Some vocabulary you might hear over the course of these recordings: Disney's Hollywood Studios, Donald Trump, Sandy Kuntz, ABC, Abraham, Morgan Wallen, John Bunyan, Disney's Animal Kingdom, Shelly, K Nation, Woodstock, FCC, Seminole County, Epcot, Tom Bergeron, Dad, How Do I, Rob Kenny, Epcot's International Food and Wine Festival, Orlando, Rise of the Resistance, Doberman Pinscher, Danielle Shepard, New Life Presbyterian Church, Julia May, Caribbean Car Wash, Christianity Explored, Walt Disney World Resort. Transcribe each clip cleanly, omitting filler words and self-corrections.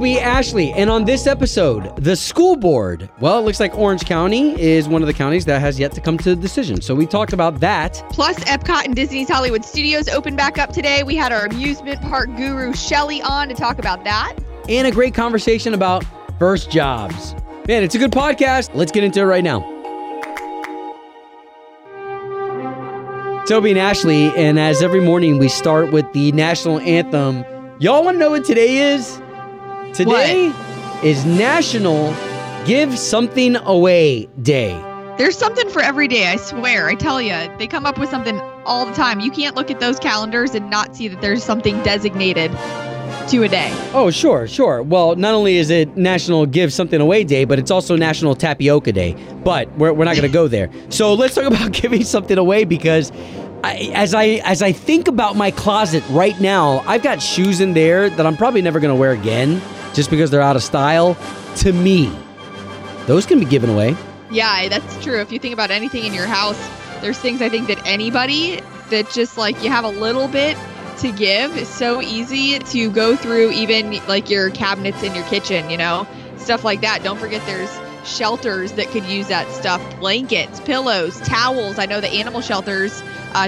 Toby Ashley. And on this episode, the school board. Well, it looks like Orange County is one of the counties that has yet to come to a decision. So we talked about that. Plus, Epcot and Disney's Hollywood Studios opened back up today. We had our amusement park guru, Shelly, on to talk about that. And a great conversation about first jobs. Man, it's a good podcast. Let's get into it right now. Toby and Ashley, and as every morning, we start with the national anthem. Y'all want to know what today is? Today is National Give Something Away Day. There's something for every day, I swear. I tell you, they come up with something all the time. You can't look at those calendars and not see that there's something designated to a day. Oh, sure, sure. Well, not only is it National Give Something Away Day, but it's also National Tapioca Day. But we're not going to go there. So let's talk about giving something away, because as I think about my closet right now, I've got shoes in there that I'm probably never going to wear again just because they're out of style. To me, those can be given away. Yeah, that's true. If you think about anything in your house, there's things I think that anybody that just like you have a little bit to give. It's so easy to go through even like your cabinets in your kitchen, you know, stuff like that. Don't forget there's shelters that could use that stuff. Blankets, pillows, towels. I know the animal shelters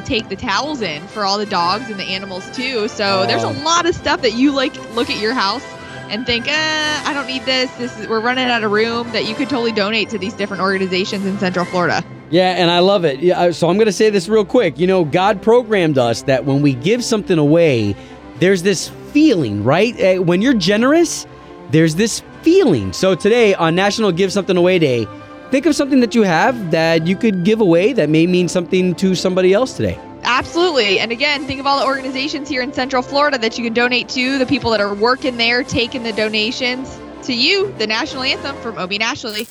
take the towels in for all the dogs and the animals too. So there's a lot of stuff that you like look at your house and think, I don't need this. We're running out of room that you could totally donate to these different organizations in Central Florida. Yeah, and I love it. Yeah, so I'm going to say this real quick. You know, God programmed us that when we give something away, there's this feeling, right? When you're generous, there's this feeling. So today on National Give Something Away Day, think of something that you have that you could give away that may mean something to somebody else today. Absolutely. And again, think of all the organizations here in Central Florida that you can donate to, the people that are working there, taking the donations to you. The National Anthem from Obie and Ashley.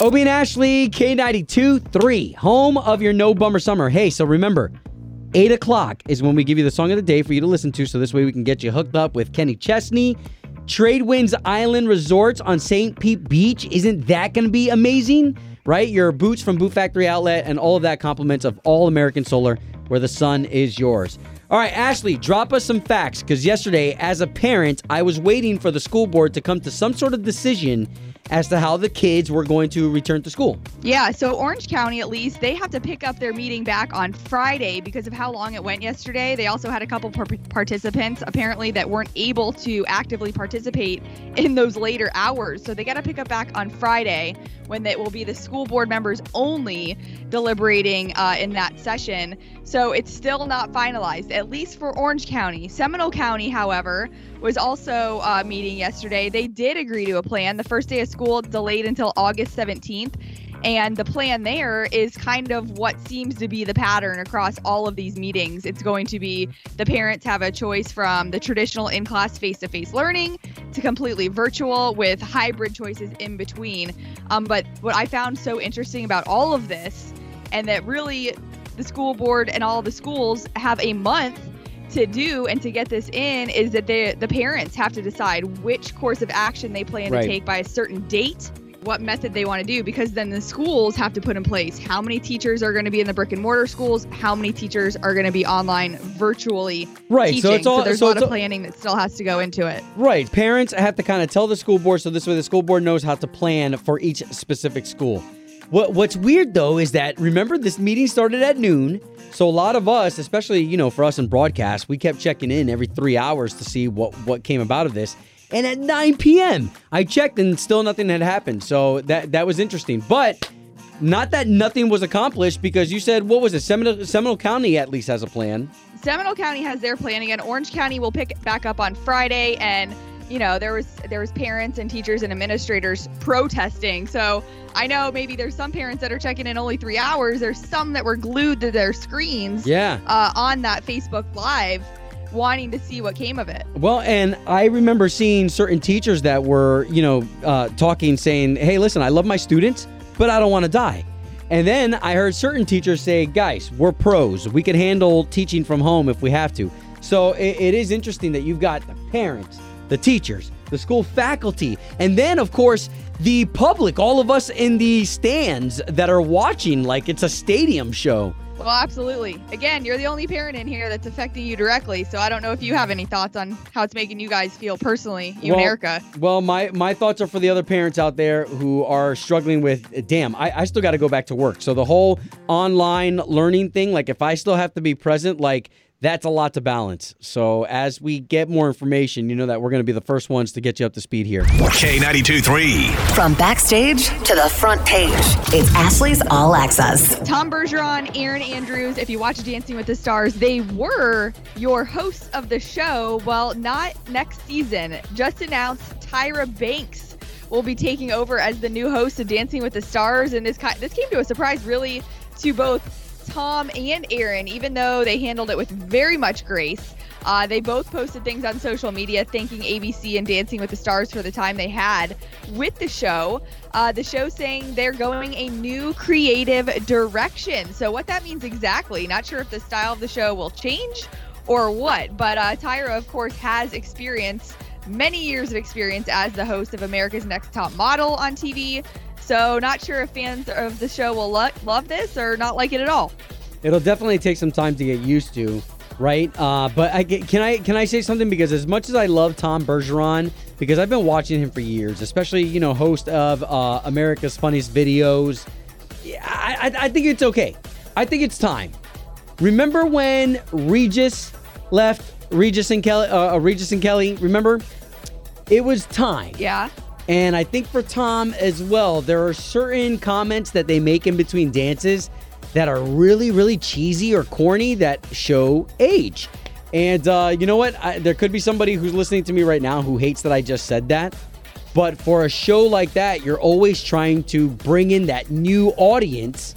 Obie and Ashley, K92.3, home of your No Bummer Summer. Hey, so remember, 8 o'clock is when we give you the song of the day for you to listen to, so this way we can get you hooked up with Kenny Chesney. Tradewinds Island Resorts on St. Pete Beach. Isn't that going to be amazing? Right? Your boots from Boot Factory Outlet and all of that compliments of All American Solar, where the sun is yours. All right, Ashley, drop us some facts, because yesterday, as a parent, I was waiting for the school board to come to some sort of decision as to how the kids were going to return to school. Yeah, so Orange County, at least, they have to pick up their meeting back on Friday because of how long it went yesterday. They also had a couple participants, apparently, that weren't able to actively participate in those later hours. So they got to pick up back on Friday, when it will be the school board members only deliberating in that session. So it's still not finalized, at least for Orange County. Seminole County, however, was also meeting yesterday. They did agree to a plan. The first day of school delayed until August 17th. And the plan there is kind of what seems to be the pattern across all of these meetings. It's going to be the parents have a choice from the traditional in-class face-to-face learning to completely virtual with hybrid choices in between. But what I found so interesting about all of this, and that really the school board and all the schools have a month to do and to get this in, is that the parents have to decide which course of action they plan to take by a certain date, what method they want to do, because then the schools have to put in place how many teachers are going to be in the brick and mortar schools, how many teachers are going to be online virtually teaching. So there's a lot of planning that still has to go into it. Right. Parents have to kind of tell the school board, so this way the school board knows how to plan for each specific school. What's weird, though, is that, remember, this meeting started at noon. So a lot of us, especially, you know, for us in broadcast, we kept checking in every 3 hours to see what came about of this. And at 9 p.m., I checked and still nothing had happened. So that was interesting. But not that nothing was accomplished, because you said, what was it? Seminole County at least has a plan. Seminole County has their planning, and Orange County will pick back up on Friday. And, you know, there was parents and teachers and administrators protesting. So I know maybe there's some parents that are checking in only 3 hours. There's some that were glued to their screens on that Facebook Live, wanting to see what came of it. Well, and I remember seeing certain teachers that were, you know, talking, saying, hey, listen, I love my students, but I don't want to die. And then I heard certain teachers say, guys, we're pros. We can handle teaching from home if we have to. So it is interesting that you've got the parents, the teachers, the school faculty, and then, of course, the public, all of us in the stands that are watching like it's a stadium show. Well, absolutely. Again, you're the only parent in here that's affecting you directly. So I don't know if you have any thoughts on how it's making you guys feel personally, and Erica. Well, my thoughts are for the other parents out there who are struggling with, damn, I still got to go back to work. So the whole online learning thing, like if I still have to be present, like that's a lot to balance. So as we get more information, you know that we're going to be the first ones to get you up to speed here. K92.3. From backstage to the front page, it's Ashley's All Access. Tom Bergeron, Aaron Andrews, if you watch Dancing with the Stars, they were your hosts of the show. Well, not next season. Just announced Tyra Banks will be taking over as the new host of Dancing with the Stars. And this came to a surprise, really, to both Tom and Aaron, even though they handled it with very much grace. They both posted things on social media thanking ABC and Dancing with the Stars for the time they had with the show. The show saying they're going a new creative direction. So what that means exactly, not sure if the style of the show will change or what, but Tyra, of course, has many years of experience as the host of America's Next Top Model on TV. So not sure if fans of the show will love this or not like it at all. It'll definitely take some time to get used to, right? But can I say something? Because as much as I love Tom Bergeron, because I've been watching him for years, especially, you know, host of America's Funniest Videos, I think it's okay. I think it's time. Remember when Regis left? Regis and Kelly, remember? It was time. Yeah. And I think for Tom as well, there are certain comments that they make in between dances that are really, really cheesy or corny that show age. And you know what? There could be somebody who's listening to me right now who hates that I just said that. But for a show like that, you're always trying to bring in that new audience.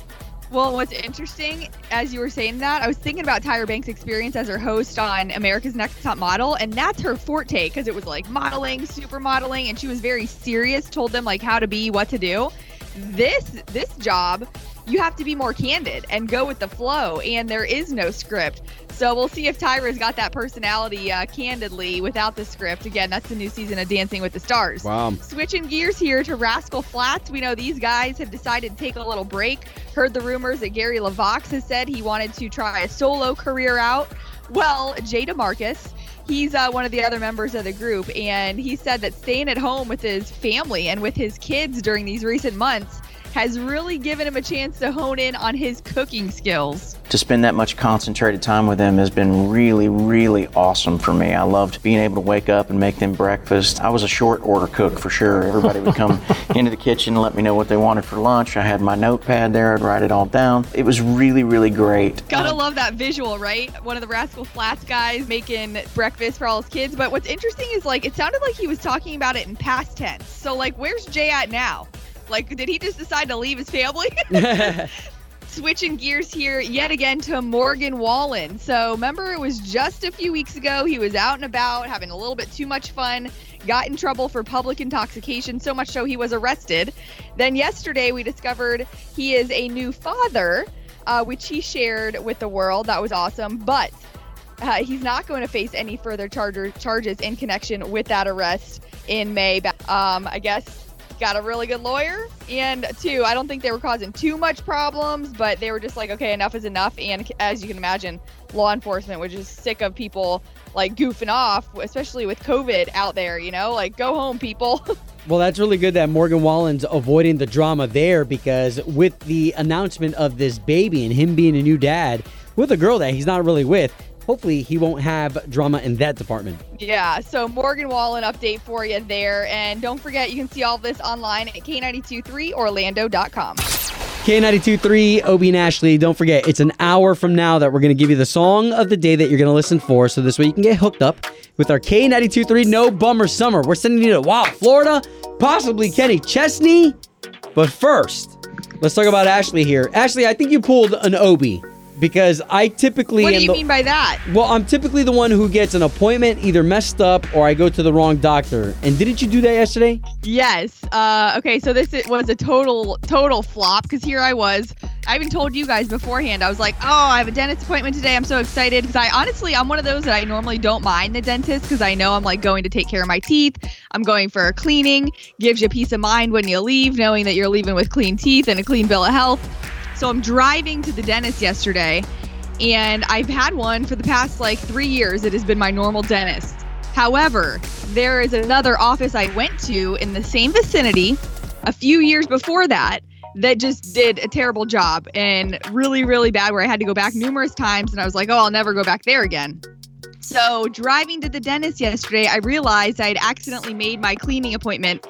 Well, what's interesting, as you were saying that, I was thinking about Tyra Banks' experience as her host on America's Next Top Model, and that's her forte, because it was like modeling, supermodeling, and she was very serious, told them like how to be, what to do. This job, you have to be more candid and go with the flow, and there is no script. So we'll see if Tyra's got that personality candidly without the script. Again, that's the new season of Dancing with the Stars. Wow. Switching gears here to Rascal Flatts. We know these guys have decided to take a little break. Heard the rumors that Gary LeVox has said he wanted to try a solo career out. Well, Jay DeMarcus, he's one of the other members of the group, and he said that staying at home with his family and with his kids during these recent months has really given him a chance to hone in on his cooking skills. To spend that much concentrated time with them has been really, really awesome for me. I loved being able to wake up and make them breakfast. I was a short order cook for sure. Everybody would come into the kitchen and let me know what they wanted for lunch. I had my notepad there. I'd write it all down. It was really, really great. Gotta love that visual, right? One of the Rascal Flatts guys making breakfast for all his kids. But what's interesting is like it sounded like he was talking about it in past tense. So like, where's Jay at now? Like, did he just decide to leave his family? Switching gears here yet again to Morgan Wallen. So remember, it was just a few weeks ago. He was out and about having a little bit too much fun, got in trouble for public intoxication, so much so he was arrested. Then yesterday we discovered he is a new father, which he shared with the world. That was awesome. But he's not going to face any further charges in connection with that arrest in May. I guess got a really good lawyer, and two, I don't think they were causing too much problems, but they were just like, okay, enough is enough. And as you can imagine, law enforcement, which is sick of people like goofing off, especially with COVID out there, you know, like go home, people. Well, that's really good that Morgan Wallen's avoiding the drama there, because with the announcement of this baby and him being a new dad with a girl that he's not really with, hopefully he won't have drama in that department. Yeah, so Morgan Wallen update for you there. And don't forget, you can see all this online at K92.3Orlando.com. K92.3, Obie and Ashley. Don't forget, it's an hour from now that we're going to give you the song of the day that you're going to listen for. So this way you can get hooked up with our K92.3 No Bummer Summer. We're sending you to Wild Florida, possibly Kenny Chesney. But first, let's talk about Ashley here. Ashley, I think you pulled an Obie. Because I typically... What do you mean by that? Well, I'm typically the one who gets an appointment either messed up or I go to the wrong doctor. And didn't you do that yesterday? Yes. Okay, so this was a total flop, because here I was. I even told you guys beforehand. I was like, oh, I have a dentist appointment today. I'm so excited. Because I honestly, I'm one of those that I normally don't mind the dentist, because I know I'm like going to take care of my teeth. I'm going for a cleaning. Gives you peace of mind when you leave, knowing that you're leaving with clean teeth and a clean bill of health. So I'm driving to the dentist yesterday, and I've had one for the past like 3 years. It has been my normal dentist. However, there is another office I went to in the same vicinity a few years before that that just did a terrible job and really, really bad, where I had to go back numerous times, and I was like, oh, I'll never go back there again. So driving to the dentist yesterday, I realized I had accidentally made my cleaning appointment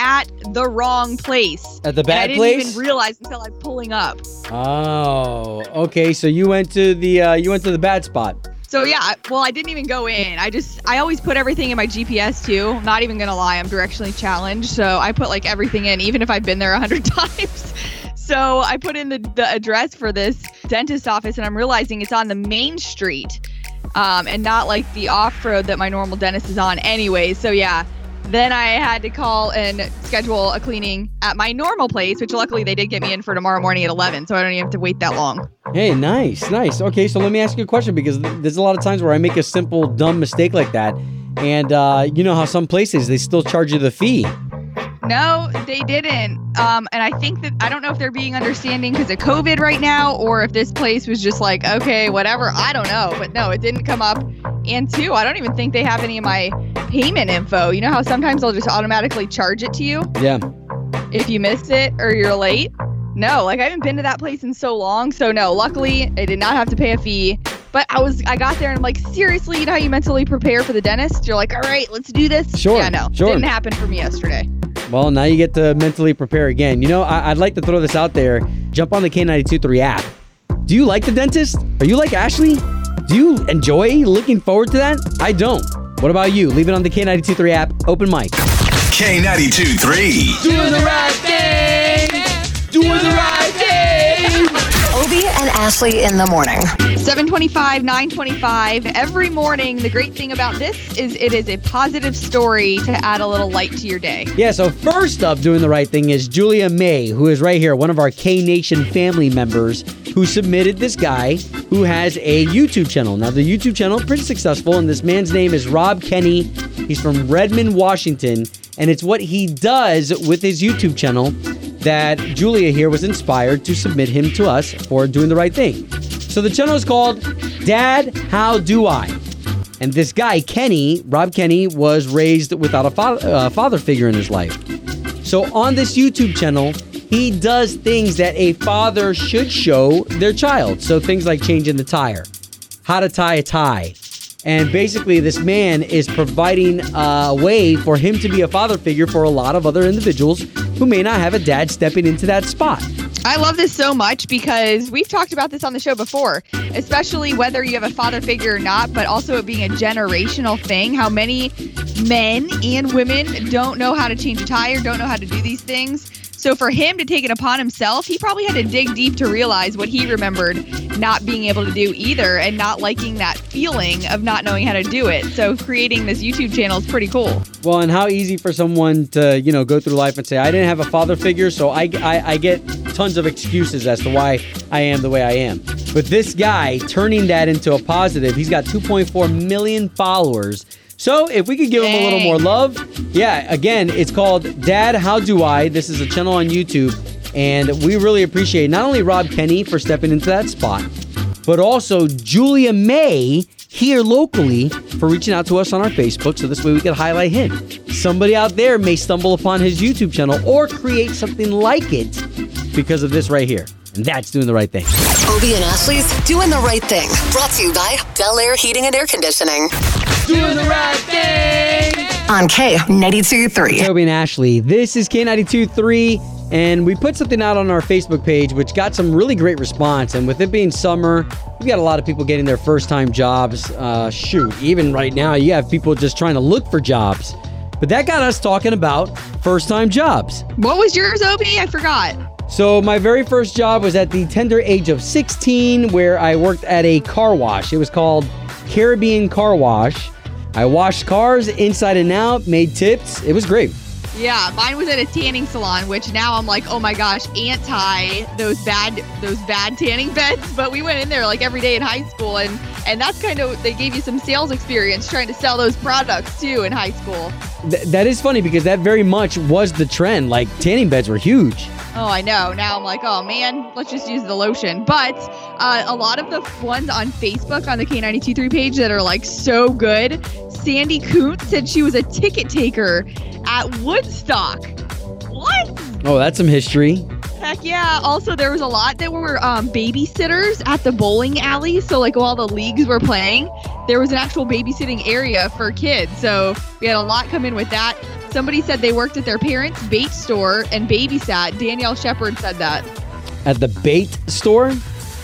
at the wrong place. At the bad place? I didn't even realize until I'm pulling up. Oh, okay. So you went to the bad spot. So yeah, well, I didn't even go in. I always put everything in my GPS too. I'm not even gonna lie, I'm directionally challenged. So I put like everything in, even if I've been there 100 times. So I put in the address for this dentist office, and I'm realizing it's on the main street, and not like the off-road that my normal dentist is on anyway. So yeah. Then I had to call and schedule a cleaning at my normal place, which luckily they did get me in for tomorrow morning at 11, so I don't even have to wait that long. Hey, nice. Okay, so let me ask you a question, because there's a lot of times where I make a simple, dumb mistake like that, and you know how some places, they still charge you the fee. No, they didn't. And I think that, I don't know if they're being understanding because of COVID right now, or if this place was just like, okay, whatever, I don't know. But no, it didn't come up. And two, I don't even think they have any of my payment info. You know how sometimes they'll just automatically charge it to you? Yeah. If you miss it or you're late? No, like I haven't been to that place in so long. So no, luckily I did not have to pay a fee. But I got there and I'm like, seriously, you know how you mentally prepare for the dentist? You're like, all right, let's do this. Sure. Yeah, no, sure. Didn't happen for me yesterday. Well, now you get to mentally prepare again. You know, I'd like to throw this out there. Jump on the K92.3 app. Do you like the dentist? Are you like Ashley? Do you enjoy looking forward to that? I don't. What about you? Leave it on the K92.3 app. Open mic. K92.3. Doing the right thing. Doing the right thing. Obi and Ashley in the morning. 7:25, 9:25. Every morning, the great thing about this is it is a positive story to add a little light to your day. Yeah, so first up doing the right thing is Julia May, who is right here, one of our K Nation family members, who submitted this guy who has a YouTube channel. Now, the YouTube channel, pretty successful, and this man's name is Rob Kenny. He's from Redmond, Washington, and it's what he does with his YouTube channel that Julia here was inspired to submit him to us for doing the right thing. So the channel is called Dad, How Do I? And this guy, Kenny, Rob Kenny, was raised without a father figure in his life. So on this YouTube channel, he does things that a father should show their child. So things like changing the tire, how to tie a tie. And basically, this man is providing a way for him to be a father figure for a lot of other individuals who may not have a dad stepping into that spot. I love this so much because we've talked about this on the show before, especially whether you have a father figure or not, but also it being a generational thing. How many men and women don't know how to change a tire, don't know how to do these things. So for him to take it upon himself, he probably had to dig deep to realize what he remembered not being able to do either and not liking that feeling of not knowing how to do it. So creating this YouTube channel is pretty cool. Well, and how easy for someone to, you know, go through life and say, I didn't have a father figure, so I get tons of excuses as to why I am the way I am. But this guy, turning that into a positive, he's got 2.4 million followers. So if we could give him a little more love. Yeah, again, it's called Dad, How Do I? This is a channel on YouTube. And we really appreciate not only Rob Kenny for stepping into that spot, but also Julia May here locally for reaching out to us on our Facebook. So this way we could highlight him. Somebody out there may stumble upon his YouTube channel or create something like it because of this right here. And that's doing the right thing. Obi and Ashley's Doing the Right Thing. Brought to you by Del Air Heating and Air Conditioning. Doing the right thing on K92.3. Toby and Ashley, this is K92.3, and we put something out on our Facebook page, which got some really great response. And with it being summer, we got a lot of people getting their first-time jobs. Shoot, even right now, you have people just trying to look for jobs. But that got us talking about first-time jobs. What was yours, Obi? I forgot. So my very first job was at the tender age of 16, where I worked at a car wash. It was called Caribbean Car Wash. I washed cars inside and out, made tips. It was great. Yeah, mine was at a tanning salon, which now I'm like, oh my gosh, anti those bad tanning beds. But we went in there like every day in high school, and that's kind of, they gave you some sales experience trying to sell those products too in high school. That is funny because that very much was the trend. Like tanning beds were huge. Oh, I know. Now I'm like, oh, man, let's just use the lotion. But a lot of the ones on Facebook on the K92.3 page that are like so good. Sandy Kuntz said she was a ticket taker at Woodstock. What? Oh, that's some history. Heck yeah. Also, there was a lot that were babysitters at the bowling alley. So like while the leagues were playing, there was an actual babysitting area for kids. So we had a lot come in with that. Somebody said they worked at their parents' bait store and babysat. Danielle Shepard said that. At the bait store?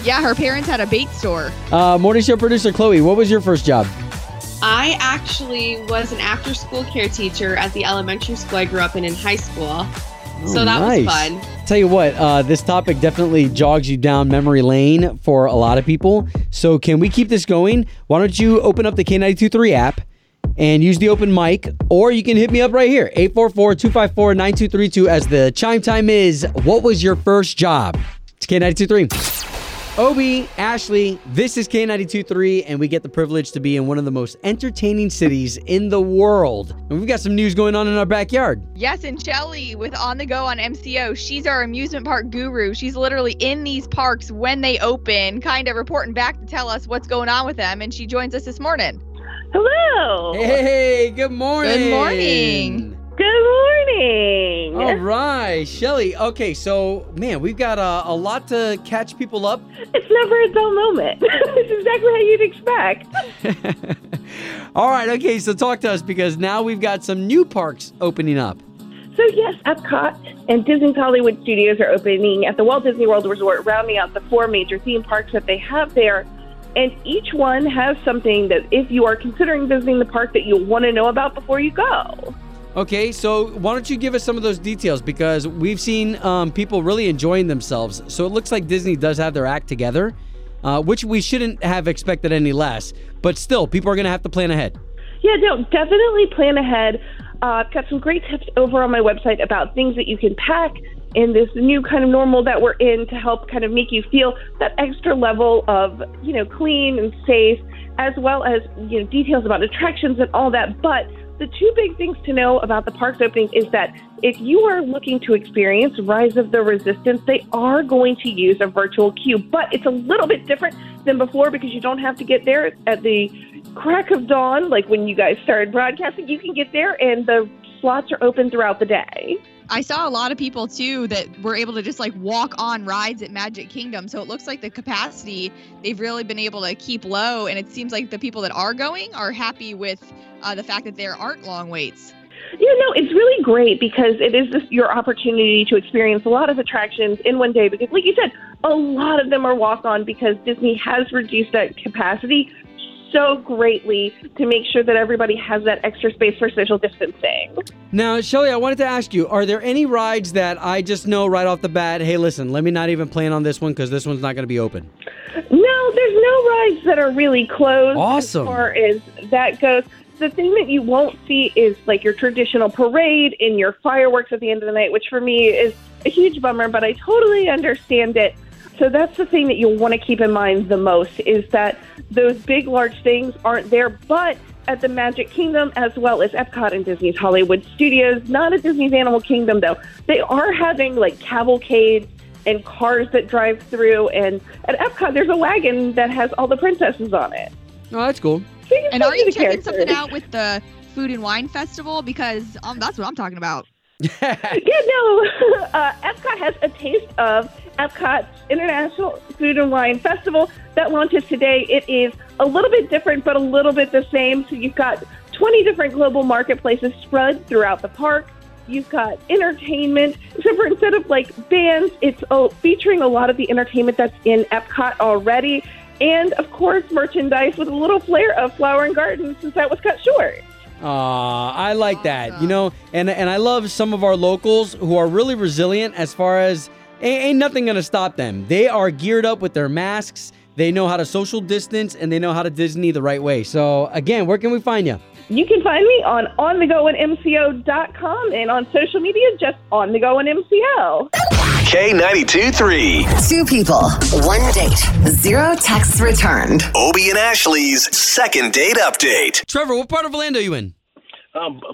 Yeah, her parents had a bait store. Morning Show producer Chloe, what was your first job? I actually was an after-school care teacher at the elementary school I grew up in high school. So that was fun. Tell you what, this topic definitely jogs you down memory lane for a lot of people. So can we keep this going? Why don't you open up the K92.3 app and use the open mic, or you can hit me up right here, 844-254-9232, as the chime time is, what was your first job? It's K92.3. Obi, Ashley, this is K92.3, and we get the privilege to be in one of the most entertaining cities in the world. And we've got some news going on in our backyard. Yes, and Shelly with On The Go on MCO, she's our amusement park guru. She's literally in these parks when they open, kind of reporting back to tell us what's going on with them, and she joins us this morning. Hello. Hey, good morning. Good morning. Good morning. All right, Shelly. Okay, so, man, we've got a lot to catch people up. It's never a dull moment. It's exactly how you'd expect. All right, okay, so talk to us because now we've got some new parks opening up. So, yes, Epcot and Disney's Hollywood Studios are opening at the Walt Disney World Resort, rounding out the four major theme parks that they have there. And each one has something that if you are considering visiting the park that you'll want to know about before you go. Okay, so why don't you give us some of those details because we've seen people really enjoying themselves. So it looks like Disney does have their act together, which we shouldn't have expected any less. But still, people are going to have to plan ahead. Yeah, no, definitely plan ahead. I've got some great tips over on my website about things that you can pack in this new kind of normal that we're in to help kind of make you feel that extra level of, you know, clean and safe, as well as, you know, details about attractions and all that. But the two big things to know about the park's opening is that if you are looking to experience Rise of the Resistance, they are going to use a virtual queue, but it's a little bit different than before because you don't have to get there at the crack of dawn, like when you guys started broadcasting. You can get there and the slots are open throughout the day. I saw a lot of people, too, that were able to just, like, walk on rides at Magic Kingdom. So it looks like the capacity, they've really been able to keep low. And it seems like the people that are going are happy with the fact that there aren't long waits. Yeah, no, it's really great because it is your opportunity to experience a lot of attractions in one day. Because, like you said, a lot of them are walk-on because Disney has reduced that capacity so greatly to make sure that everybody has that extra space for social distancing. Now, Shelly, I wanted to ask you, are there any rides that I just know right off the bat, hey, listen, let me not even plan on this one because this one's not going to be open? No, there's no rides that are really closed. Awesome. As far as that goes. The thing that you won't see is like your traditional parade and your fireworks at the end of the night, which for me is a huge bummer, but I totally understand it. So that's the thing that you'll want to keep in mind the most is that those big, large things aren't there. But at the Magic Kingdom, as well as Epcot and Disney's Hollywood Studios, not at Disney's Animal Kingdom, though, they are having like cavalcades and cars that drive through. And at Epcot, there's a wagon that has all the princesses on it. Oh, that's cool. So and are you checking something out with the Food and Wine Festival? Because that's what I'm talking about. Yeah, no. Epcot has a taste of Epcot's International Food and Wine Festival that launches today. It is a little bit different, but a little bit the same. So you've got 20 different global marketplaces spread throughout the park. You've got entertainment. Except for instead of like bands, it's featuring a lot of the entertainment that's in Epcot already. And, of course, merchandise with a little flair of Flower and Garden since that was cut short. I like that. You know, and I love some of our locals who are really resilient as far as ain't nothing going to stop them. They are geared up with their masks. They know how to social distance, and they know how to Disney the right way. So, again, where can we find you? You can find me on onthegoonmco.com and on social media, just On The Go on MCO. K92.3. Two people, one date, zero texts returned. Obie and Ashley's second date update. Trevor, what part of Orlando are you in?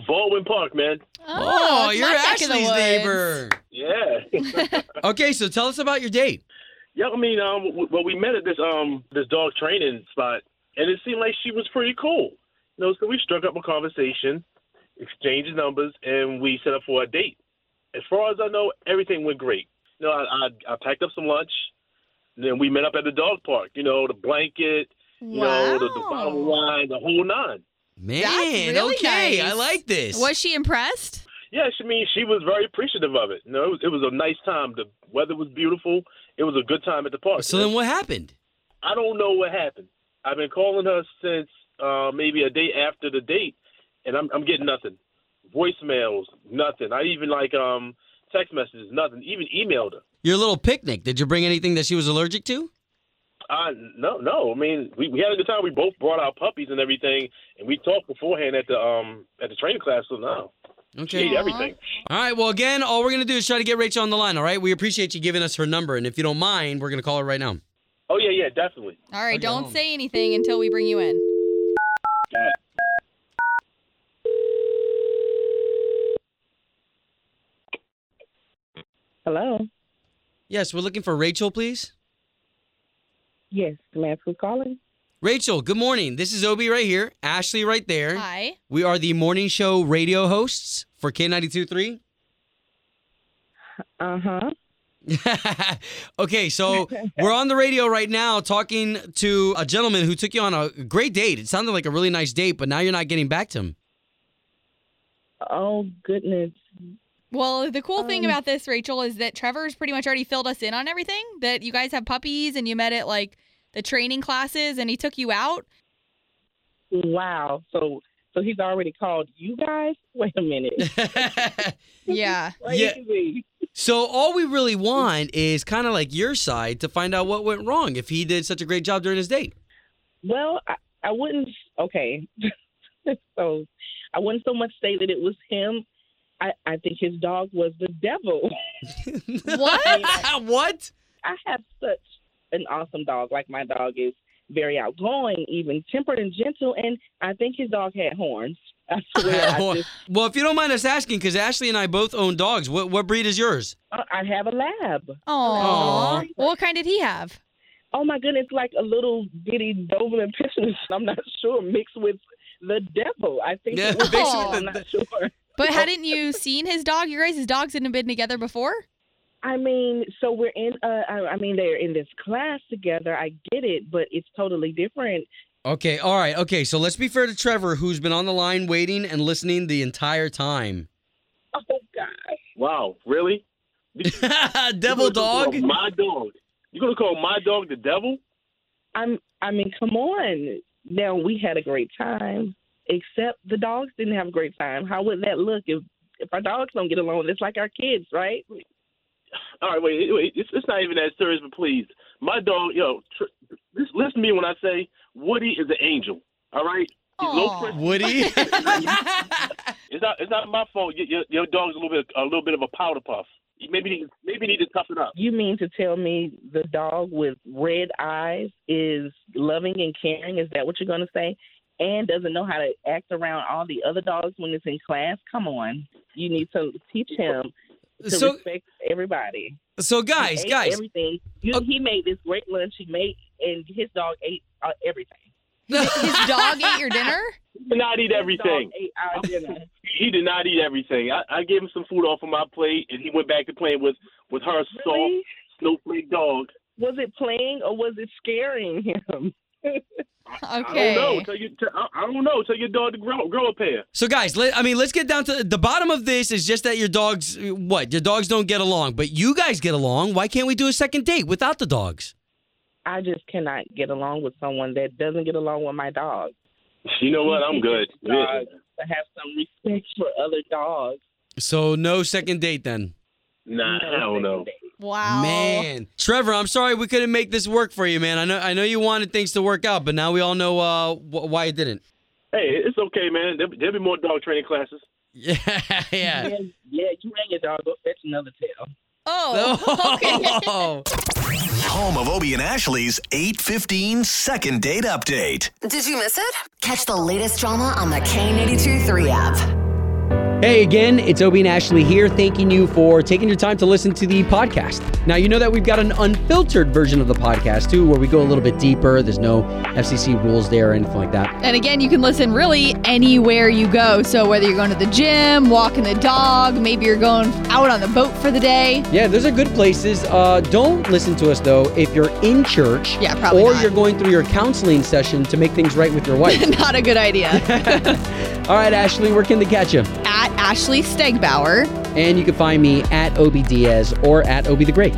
Baldwin Park, man. Oh, you're Ashley's neighbor. Yeah. Okay, so tell us about your date. Yeah, I mean, well, we met at this dog training spot, and it seemed like she was pretty cool. You know, so we struck up a conversation, exchanged numbers, and we set up for a date. As far as I know, everything went great. You know, I packed up some lunch, and then we met up at the dog park. You know, the blanket, you know, the bottle of wine, the whole nine. Man, really okay, nice. I like this. Was she impressed? Yes, I mean, she was very appreciative of it. You know, it was a nice time. The weather was beautiful. It was a good time at the park. So then what happened? I don't know what happened. I've been calling her since maybe a day after the date, and I'm getting nothing. Voicemails, nothing. I even, text messages, nothing. Even emailed her. Your little picnic, did you bring anything that she was allergic to? No. I mean, we had a good time. We both brought our puppies and everything, and we talked beforehand at the training class. So now, okay, she ate everything. All right. Well, again, all we're gonna do is try to get Rachel on the line. All right. We appreciate you giving us her number, and if you don't mind, we're gonna call her right now. Oh yeah, definitely. All right. Okay. Don't say anything until we bring you in. Dad. Hello. Yes, we're looking for Rachel, please. Yes, may I please call in? Rachel, good morning. This is Obi right here, Ashley right there. Hi. We are the morning show radio hosts for K92.3. Uh-huh. Okay, so we're on the radio right now talking to a gentleman who took you on a great date. It sounded like a really nice date, but now you're not getting back to him. Oh, goodness. Well, the cool thing about this, Rachel, is that Trevor's pretty much already filled us in on everything, that you guys have puppies and you met at, the training classes and he took you out. Wow. So he's already called you guys? Wait a minute. Yeah. So all we really want is kind of like your side to find out what went wrong if he did such a great job during his date. Well, I wouldn't, okay. So I wouldn't so much say that it was him. I think his dog was the devil. What? What? I have such an awesome dog. My dog is very outgoing, even tempered and gentle, and I think his dog had horns. I swear. Well, if you don't mind us asking, because Ashley and I both own dogs, what breed is yours? I have a lab. Aww. What kind did he have? Oh, my goodness, a little bitty Doberman Pinscher. I'm not sure, mixed with the devil. I think it was I'm not sure. But hadn't you seen his dog? You guys' dogs hadn't been together before? I mean, so we're in, they're in this class together. I get it, but it's totally different. Okay, all right. Okay, so let's be fair to Trevor, who's been on the line waiting and listening the entire time. Oh, gosh. Wow, really? Devil dog? My dog. You're going to call my dog the devil? Come on. Now, we had a great time. Except the dogs didn't have a great time. How would that look if our dogs don't get along? It's like our kids, right? All right, wait. It's not even that serious, but please. My dog, listen to me when I say Woody is an angel, all right? He's Woody? It's not my fault. Your dog's a little bit of a powder puff. Maybe need to toughen up. You mean to tell me the dog with red eyes is loving and caring? Is that what you're going to say? And doesn't know how to act around all the other dogs when it's in class? Come on. You need to teach him to respect everybody. So, guys, everything. He made this great lunch and his dog ate everything. His dog ate your dinner? He did not eat everything. His dog ate our dinner. He did not eat everything. I gave him some food off of my plate, and he went back to playing with her soft snowflake dog. Was it playing or was it scaring him? Okay. I don't know. Tell your dog to grow a pair. So, guys, let's get down to the bottom of this. Is just that your dogs don't get along, but you guys get along. Why can't we do a second date without the dogs? I just cannot get along with someone that doesn't get along with my dog. You know what? I'm good. Yeah. To have some respect for other dogs. So no second date then. Nah, no, I don't know. Date. Wow. Man. Trevor, I'm sorry we couldn't make this work for you, man. I know you wanted things to work out, but now we all know why it didn't. Hey, it's okay, man. There'll be more dog training classes. Yeah. Yeah, you hang your dog up. That's another tale. Oh, okay. home of Obie and Ashley's 8:15 second date update. Did you miss it? Catch the latest drama on the K92.3 app. Hey again, it's Obie and Ashley here, thanking you for taking your time to listen to the podcast. Now, you know that we've got an unfiltered version of the podcast, too, where we go a little bit deeper. There's no FCC rules there or anything like that. And again, you can listen really anywhere you go. So whether you're going to the gym, walking the dog, maybe you're going out on the boat for the day. Yeah, those are good places. Don't listen to us, though, if you're in church or not. You're going through your counseling session to make things right with your wife. Not a good idea. All right, Ashley, where can they catch you? At Ashley Stegbauer. And you can find me at Obie Diaz or at Obie the Great.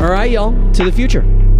All right, y'all, to the future.